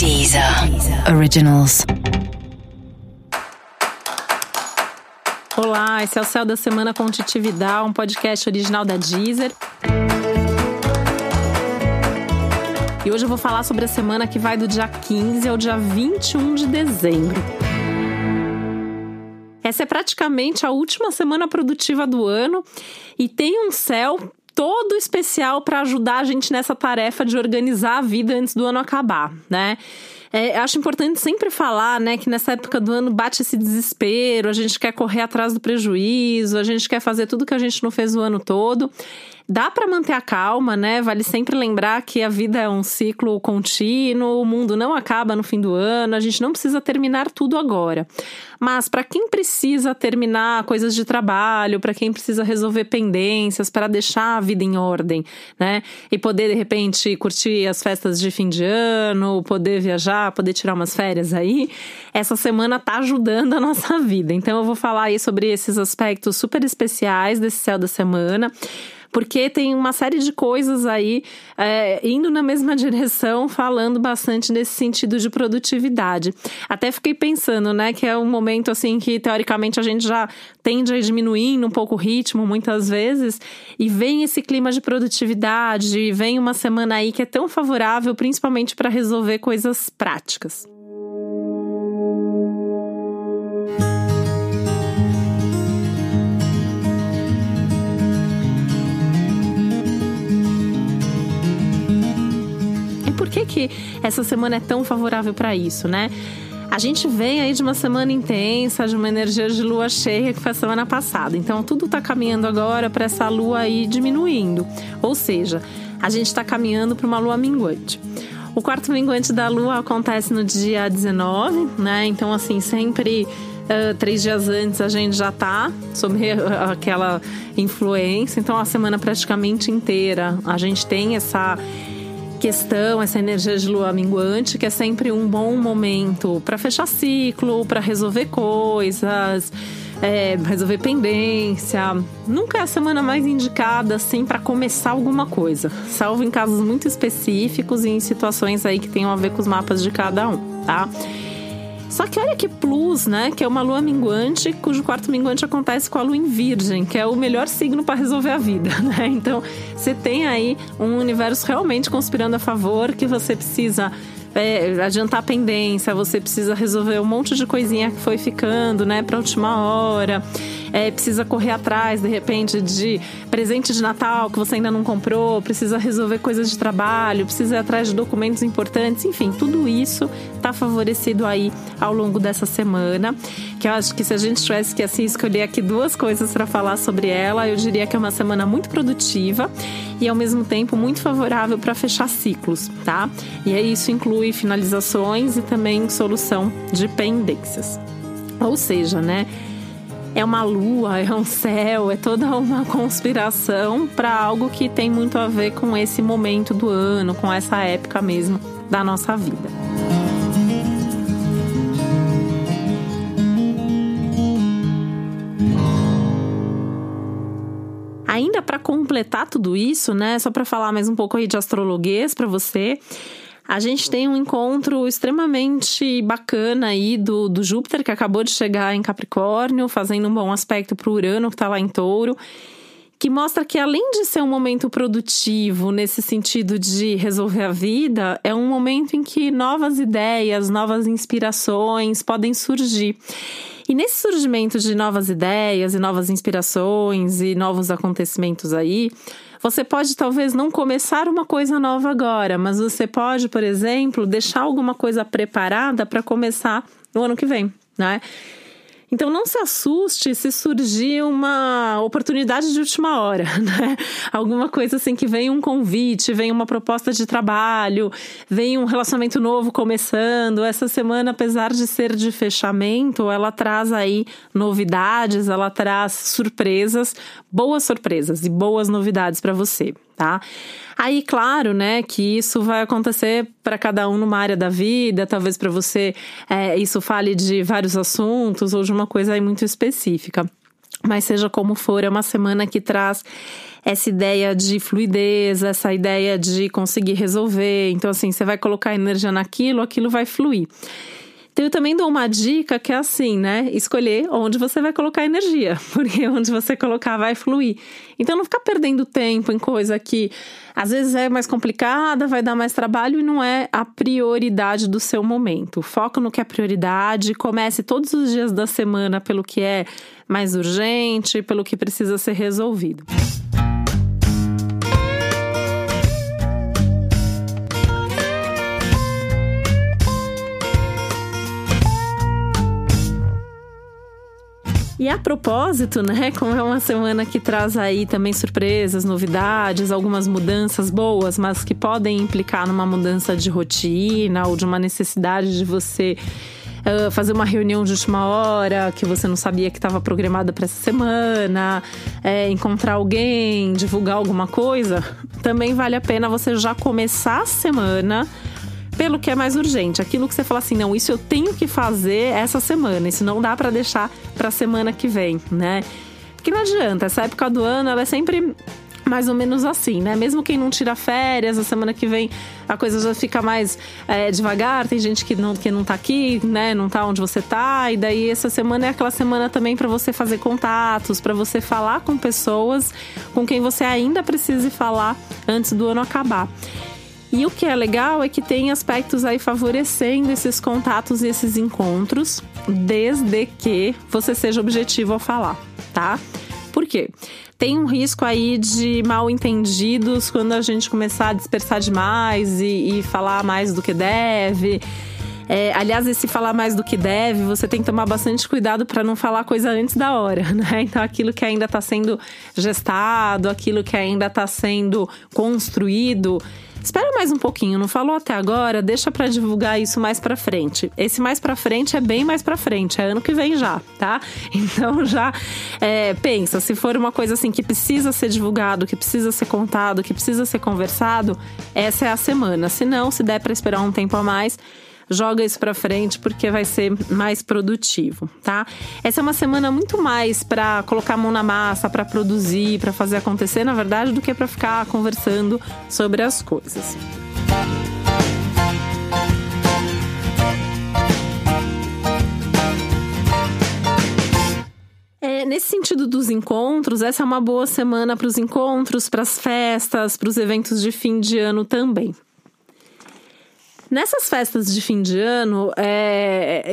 Deezer Originals. Olá, esse é o Céu da Semana com Titi Vidal, um podcast original da Deezer. E hoje eu vou falar sobre a semana que vai do dia 15 ao dia 21 de dezembro. Essa é praticamente a última semana produtiva do ano e tem um céu todo especial para ajudar a gente nessa tarefa de organizar a vida antes do ano acabar, né? Acho importante sempre falar, né, que nessa época do ano bate esse desespero, a gente quer correr atrás do prejuízo, a gente quer fazer tudo que a gente não fez o ano todo. Dá para manter a calma, né? Vale sempre lembrar que a vida é um ciclo contínuo, o mundo não acaba no fim do ano, a gente não precisa terminar tudo agora. Mas para quem precisa terminar coisas de trabalho, para quem precisa resolver pendências, para deixar a vida em ordem, né? E poder, de repente, curtir as festas de fim de ano, poder viajar, poder tirar umas férias aí, essa semana tá ajudando a nossa vida. Então eu vou falar aí sobre esses aspectos super especiais desse céu da semana, porque tem uma série de coisas aí indo na mesma direção, falando bastante nesse sentido de produtividade. Até fiquei pensando, né, que é um momento assim que teoricamente a gente já tende a diminuindo um pouco o ritmo muitas vezes, e vem esse clima de produtividade, e vem uma semana aí que é tão favorável, principalmente para resolver coisas práticas. Que essa semana é tão favorável para isso, né? A gente vem aí de uma semana intensa, de uma energia de lua cheia que foi a semana passada. Então, tudo tá caminhando agora para essa lua aí diminuindo. Ou seja, a gente tá caminhando para uma lua minguante. O quarto minguante da lua acontece no dia 19, né? Então, assim, sempre 3 dias antes a gente já tá sob aquela influência. Então, a semana praticamente inteira a gente tem essa questão, essa energia de lua minguante, que é sempre um bom momento para fechar ciclo, para resolver coisas, resolver pendência. Nunca é a semana mais indicada, assim, para começar alguma coisa, salvo em casos muito específicos e em situações aí que tenham a ver com os mapas de cada um, tá? Só que olha que plus, né? Que é uma lua minguante, cujo quarto minguante acontece com a lua em Virgem, que é o melhor signo para resolver a vida, né? Então, você tem aí um universo realmente conspirando a favor, que você precisa adiantar a pendência, você precisa resolver um monte de coisinha que foi ficando, né, para a última hora, precisa correr atrás, de repente, de presente de Natal que você ainda não comprou, precisa resolver coisas de trabalho, precisa ir atrás de documentos importantes, enfim, tudo isso está favorecido aí ao longo dessa semana, que eu acho que se a gente tivesse que assim escolher aqui 2 coisas para falar sobre ela, eu diria que é uma semana muito produtiva e ao mesmo tempo muito favorável para fechar ciclos, tá? E é isso, inclui finalizações e também solução de pendências. Ou seja, né, é uma lua, é um céu, é toda uma conspiração para algo que tem muito a ver com esse momento do ano, com essa época mesmo da nossa vida. Ainda para completar tudo isso, né, só para falar mais um pouco aí de astrologuês para você, a gente tem um encontro extremamente bacana aí do Júpiter, que acabou de chegar em Capricórnio, fazendo um bom aspecto para o Urano, que está lá em Touro, que mostra que além de ser um momento produtivo nesse sentido de resolver a vida, é um momento em que novas ideias, novas inspirações podem surgir. E nesse surgimento de novas ideias e novas inspirações e novos acontecimentos aí, você pode talvez não começar uma coisa nova agora, mas você pode, por exemplo, deixar alguma coisa preparada para começar no ano que vem, né? Então, não se assuste se surgir uma oportunidade de última hora, né? Alguma coisa assim que vem um convite, vem uma proposta de trabalho, vem um relacionamento novo começando. Essa semana, apesar de ser de fechamento, ela traz aí novidades, ela traz surpresas, boas surpresas e boas novidades para você. Tá? Aí, claro, né, que isso vai acontecer para cada um numa área da vida, talvez para você isso fale de vários assuntos ou de uma coisa aí muito específica. Mas seja como for, é uma semana que traz essa ideia de fluidez, essa ideia de conseguir resolver. Então, assim, você vai colocar energia naquilo, aquilo vai fluir. Então, eu também dou uma dica que é assim, né? Escolher onde você vai colocar energia, porque onde você colocar vai fluir. Então, não ficar perdendo tempo em coisa que às vezes é mais complicada, vai dar mais trabalho e não é a prioridade do seu momento. Foca no que é prioridade, comece todos os dias da semana pelo que é mais urgente, pelo que precisa ser resolvido. E a propósito, né, como é uma semana que traz aí também surpresas, novidades, algumas mudanças boas, mas que podem implicar numa mudança de rotina ou de uma necessidade de você fazer uma reunião de última hora que você não sabia que estava programada para essa semana, encontrar alguém, divulgar alguma coisa, também vale a pena você já começar a semana pelo que é mais urgente, aquilo que você fala assim, não, isso eu tenho que fazer essa semana, isso não dá para deixar para semana que vem, né? Porque não adianta, essa época do ano ela é sempre mais ou menos assim, né? Mesmo quem não tira férias, a semana que vem a coisa já fica mais devagar, tem gente que não tá aqui, né? Não tá onde você tá, e daí essa semana é aquela semana também para você fazer contatos, para você falar com pessoas com quem você ainda precise falar antes do ano acabar. E o que é legal é que tem aspectos aí favorecendo esses contatos e esses encontros, desde que você seja objetivo ao falar, tá? Por quê? Tem um risco aí de mal entendidos quando a gente começar a dispersar demais e falar mais do que deve. Aliás, esse falar mais do que deve, você tem que tomar bastante cuidado para não falar coisa antes da hora, né? Então, aquilo que ainda está sendo gestado, aquilo que ainda está sendo construído, espera mais um pouquinho, não falou até agora, deixa para divulgar isso mais para frente. Esse mais para frente é bem mais para frente, é ano que vem já, tá? Então, já pensa, se for uma coisa assim que precisa ser divulgado, que precisa ser contado, que precisa ser conversado, essa é a semana. Se não, se der para esperar um tempo a mais, joga isso pra frente porque vai ser mais produtivo, tá? Essa é uma semana muito mais pra colocar a mão na massa, pra produzir, pra fazer acontecer, na verdade, do que pra ficar conversando sobre as coisas. Nesse sentido dos encontros, essa é uma boa semana pros encontros, pras festas, pros eventos de fim de ano também. Nessas festas de fim de ano,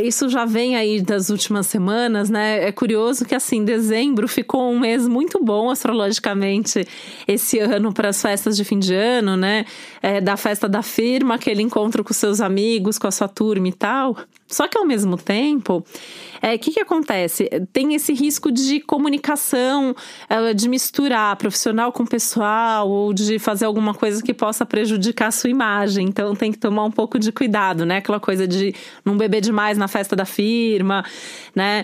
isso já vem aí das últimas semanas, né? É curioso que, assim, dezembro ficou um mês muito bom astrologicamente esse ano para as festas de fim de ano, né? Da festa da firma, aquele encontro com seus amigos, com a sua turma e tal. Só que, ao mesmo tempo, o que acontece? Tem esse risco de comunicação, de misturar profissional com pessoal ou de fazer alguma coisa que possa prejudicar a sua imagem. Então, tem que tomar um pouco de cuidado, né? Aquela coisa de não beber demais na festa da firma, né?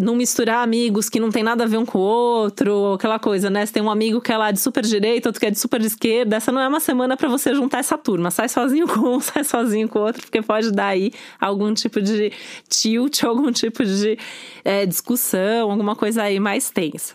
Não misturar amigos que não tem nada a ver um com o outro, aquela coisa, né? Se tem um amigo que é lá de super direita, outro que é de super esquerda, essa não é uma semana para você juntar essa turma. Sai sozinho com um, sai sozinho com o outro, porque pode dar aí algum tipo de tilt, algum tipo de discussão, alguma coisa aí mais tensa.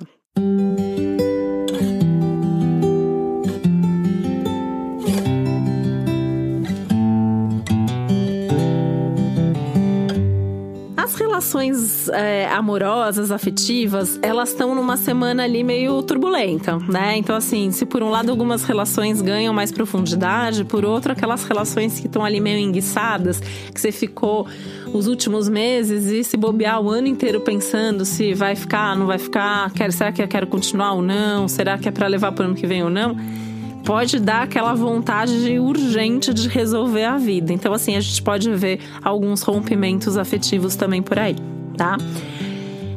As relações amorosas, afetivas, elas estão numa semana ali meio turbulenta, né? Então, assim, se por um lado algumas relações ganham mais profundidade, por outro, aquelas relações que estão ali meio enguiçadas, que você ficou os últimos meses e se bobear o ano inteiro pensando se vai ficar, não vai ficar, será que eu quero continuar ou não, será que é para levar para o ano que vem ou não, pode dar aquela vontade urgente de resolver a vida. Então, assim, a gente pode ver alguns rompimentos afetivos também por aí, tá?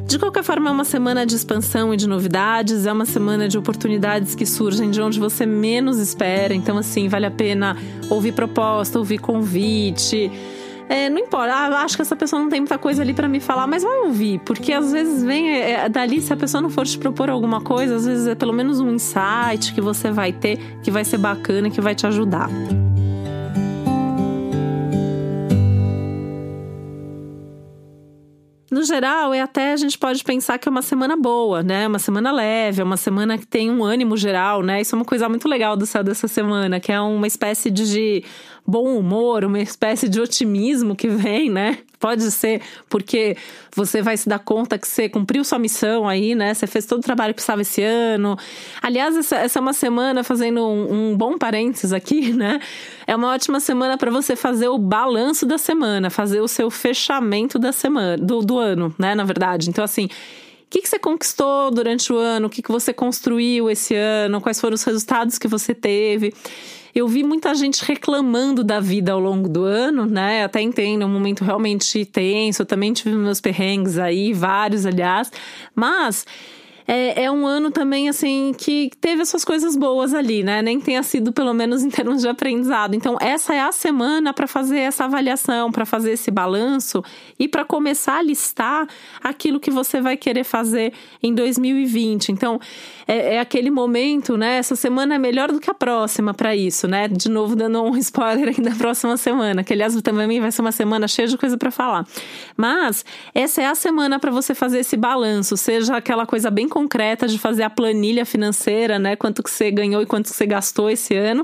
De qualquer forma, é uma semana de expansão e de novidades, é uma semana de oportunidades que surgem de onde você menos espera. Então, assim, vale a pena ouvir proposta, ouvir convite. Não importa, acho que essa pessoa não tem muita coisa ali pra me falar, mas vai ouvir, porque às vezes vem dali, se a pessoa não for te propor alguma coisa, às vezes é pelo menos um insight que você vai ter, que vai ser bacana, que vai te ajudar. no geral, é até a gente pode pensar que é uma semana boa, né? Uma semana leve, é uma semana que tem um ânimo geral, né? Isso é uma coisa muito legal do céu dessa semana, que é uma espécie de bom humor, uma espécie de otimismo que vem, né? Pode ser porque você vai se dar conta que você cumpriu sua missão aí, né? Você fez todo o trabalho que precisava esse ano. Aliás, essa é uma semana, fazendo um bom parênteses aqui, né? É uma ótima semana para você fazer o balanço da semana, fazer o seu fechamento da semana, do ano, né? Na verdade. Então, assim, o que você conquistou durante o ano? O que você construiu esse ano? Quais foram os resultados que você teve? Eu vi muita gente reclamando da vida ao longo do ano, né? Até entendo, é um momento realmente tenso. Eu também tive meus perrengues aí, vários, aliás. Mas é um ano também, assim, que teve as suas coisas boas ali, né? Nem tenha sido, pelo menos, em termos de aprendizado. Então, essa é a semana para fazer essa avaliação, para fazer esse balanço e para começar a listar aquilo que você vai querer fazer em 2020. Então, é aquele momento, né? Essa semana é melhor do que a próxima para isso, né? De novo, dando um spoiler aí da próxima semana, que, aliás, também vai ser uma semana cheia de coisa para falar. Mas, essa é a semana para você fazer esse balanço, seja aquela coisa bem concreta de fazer a planilha financeira, né? Quanto que você ganhou e quanto que você gastou esse ano.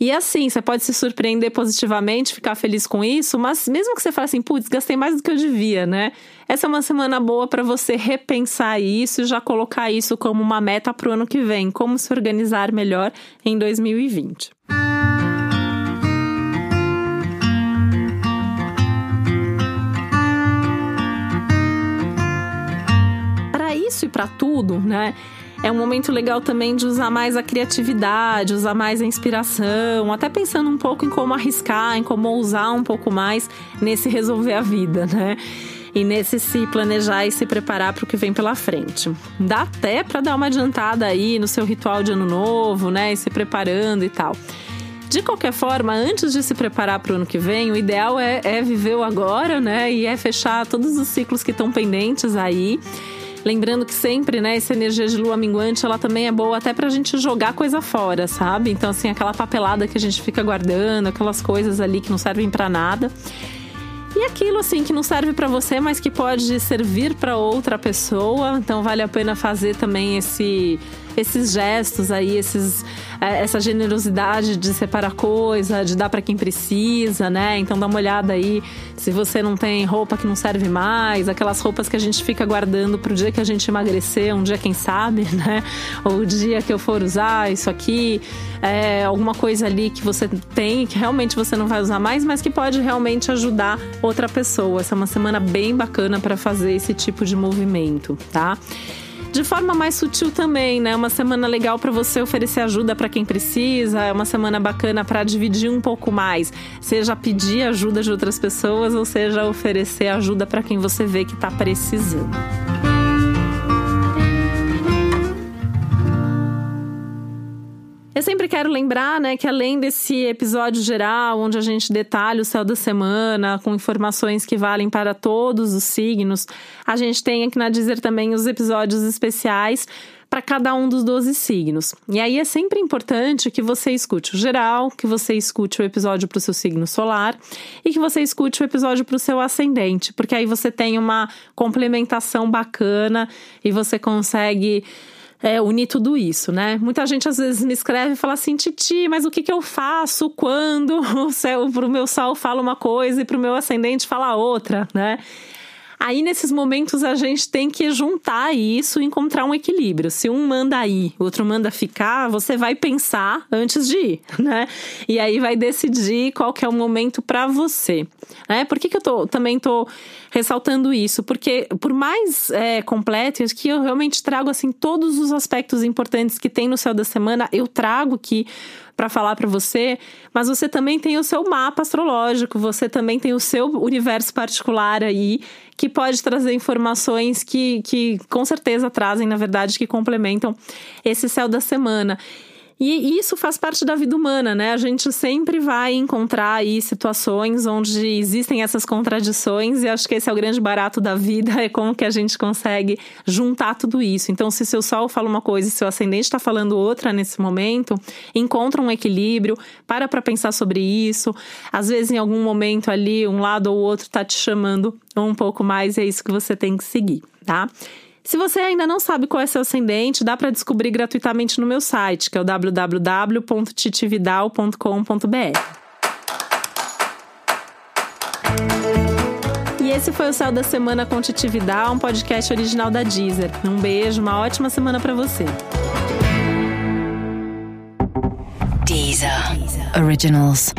E assim, você pode se surpreender positivamente, ficar feliz com isso, mas mesmo que você fale assim, putz, gastei mais do que eu devia, né? Essa é uma semana boa para você repensar isso e já colocar isso como uma meta para o ano que vem, como se organizar melhor em 2020. Isso e para tudo, né? É um momento legal também de usar mais a criatividade, usar mais a inspiração, até pensando um pouco em como arriscar, em como ousar um pouco mais nesse resolver a vida, né? E nesse se planejar e se preparar para o que vem pela frente. Dá até para dar uma adiantada aí no seu ritual de ano novo, né? E se preparando e tal. De qualquer forma, antes de se preparar para o ano que vem, o ideal é viver o agora, né? E é fechar todos os ciclos que estão pendentes aí. Lembrando que sempre, né, essa energia de lua minguante, ela também é boa até pra gente jogar coisa fora, sabe? Então, assim, aquela papelada que a gente fica guardando, aquelas coisas ali que não servem pra nada. E aquilo, assim, que não serve pra você, mas que pode servir pra outra pessoa. Então, vale a pena fazer também esses gestos aí, essa generosidade de separar coisa, de dar para quem precisa, né? Então dá uma olhada aí se você não tem roupa que não serve mais, aquelas roupas que a gente fica guardando pro dia que a gente emagrecer, um dia quem sabe, né? Ou o dia que eu for usar isso aqui, alguma coisa ali que você tem, que realmente você não vai usar mais, mas que pode realmente ajudar outra pessoa. Essa é uma semana bem bacana para fazer esse tipo de movimento, tá? De forma mais sutil também, né? Uma semana legal para você oferecer ajuda para quem precisa, é uma semana bacana para dividir um pouco mais, seja pedir ajuda de outras pessoas ou seja oferecer ajuda para quem você vê que está precisando. Eu sempre quero lembrar, né, que além desse episódio geral, onde a gente detalha o céu da semana, com informações que valem para todos os signos, a gente tem aqui na Deezer também os episódios especiais para cada um dos 12 signos. E aí é sempre importante que você escute o geral, que você escute o episódio para o seu signo solar e que você escute o episódio para o seu ascendente, porque aí você tem uma complementação bacana e você consegue unir tudo isso, né? Muita gente às vezes me escreve e fala assim, Titi, mas o que eu faço quando o céu pro meu sol fala uma coisa e pro meu ascendente fala outra, né? Aí nesses momentos a gente tem que juntar isso e encontrar um equilíbrio. Se um manda ir, o outro manda ficar, você vai pensar antes de ir, né? E aí vai decidir qual que é o momento para você, né? Por que eu também tô ressaltando isso? Porque por mais completo, que eu realmente trago assim todos os aspectos importantes que tem no céu da semana, eu trago aqui para falar para você, mas você também tem o seu mapa astrológico, você também tem o seu universo particular aí, que pode trazer informações que com certeza trazem, na verdade, que complementam esse céu da semana. E isso faz parte da vida humana, né? A gente sempre vai encontrar aí situações onde existem essas contradições, e acho que esse é o grande barato da vida, é como que a gente consegue juntar tudo isso. Então, se seu sol fala uma coisa e seu ascendente está falando outra nesse momento, encontra um equilíbrio, para pensar sobre isso. Às vezes, em algum momento ali, um lado ou outro está te chamando um pouco mais, e é isso que você tem que seguir, tá? Se você ainda não sabe qual é seu ascendente, dá para descobrir gratuitamente no meu site, que é o www.titividal.com.br. E esse foi o Céu da Semana com Titi Vidal, um podcast original da Deezer. Um beijo, uma ótima semana para você. Deezer Originals.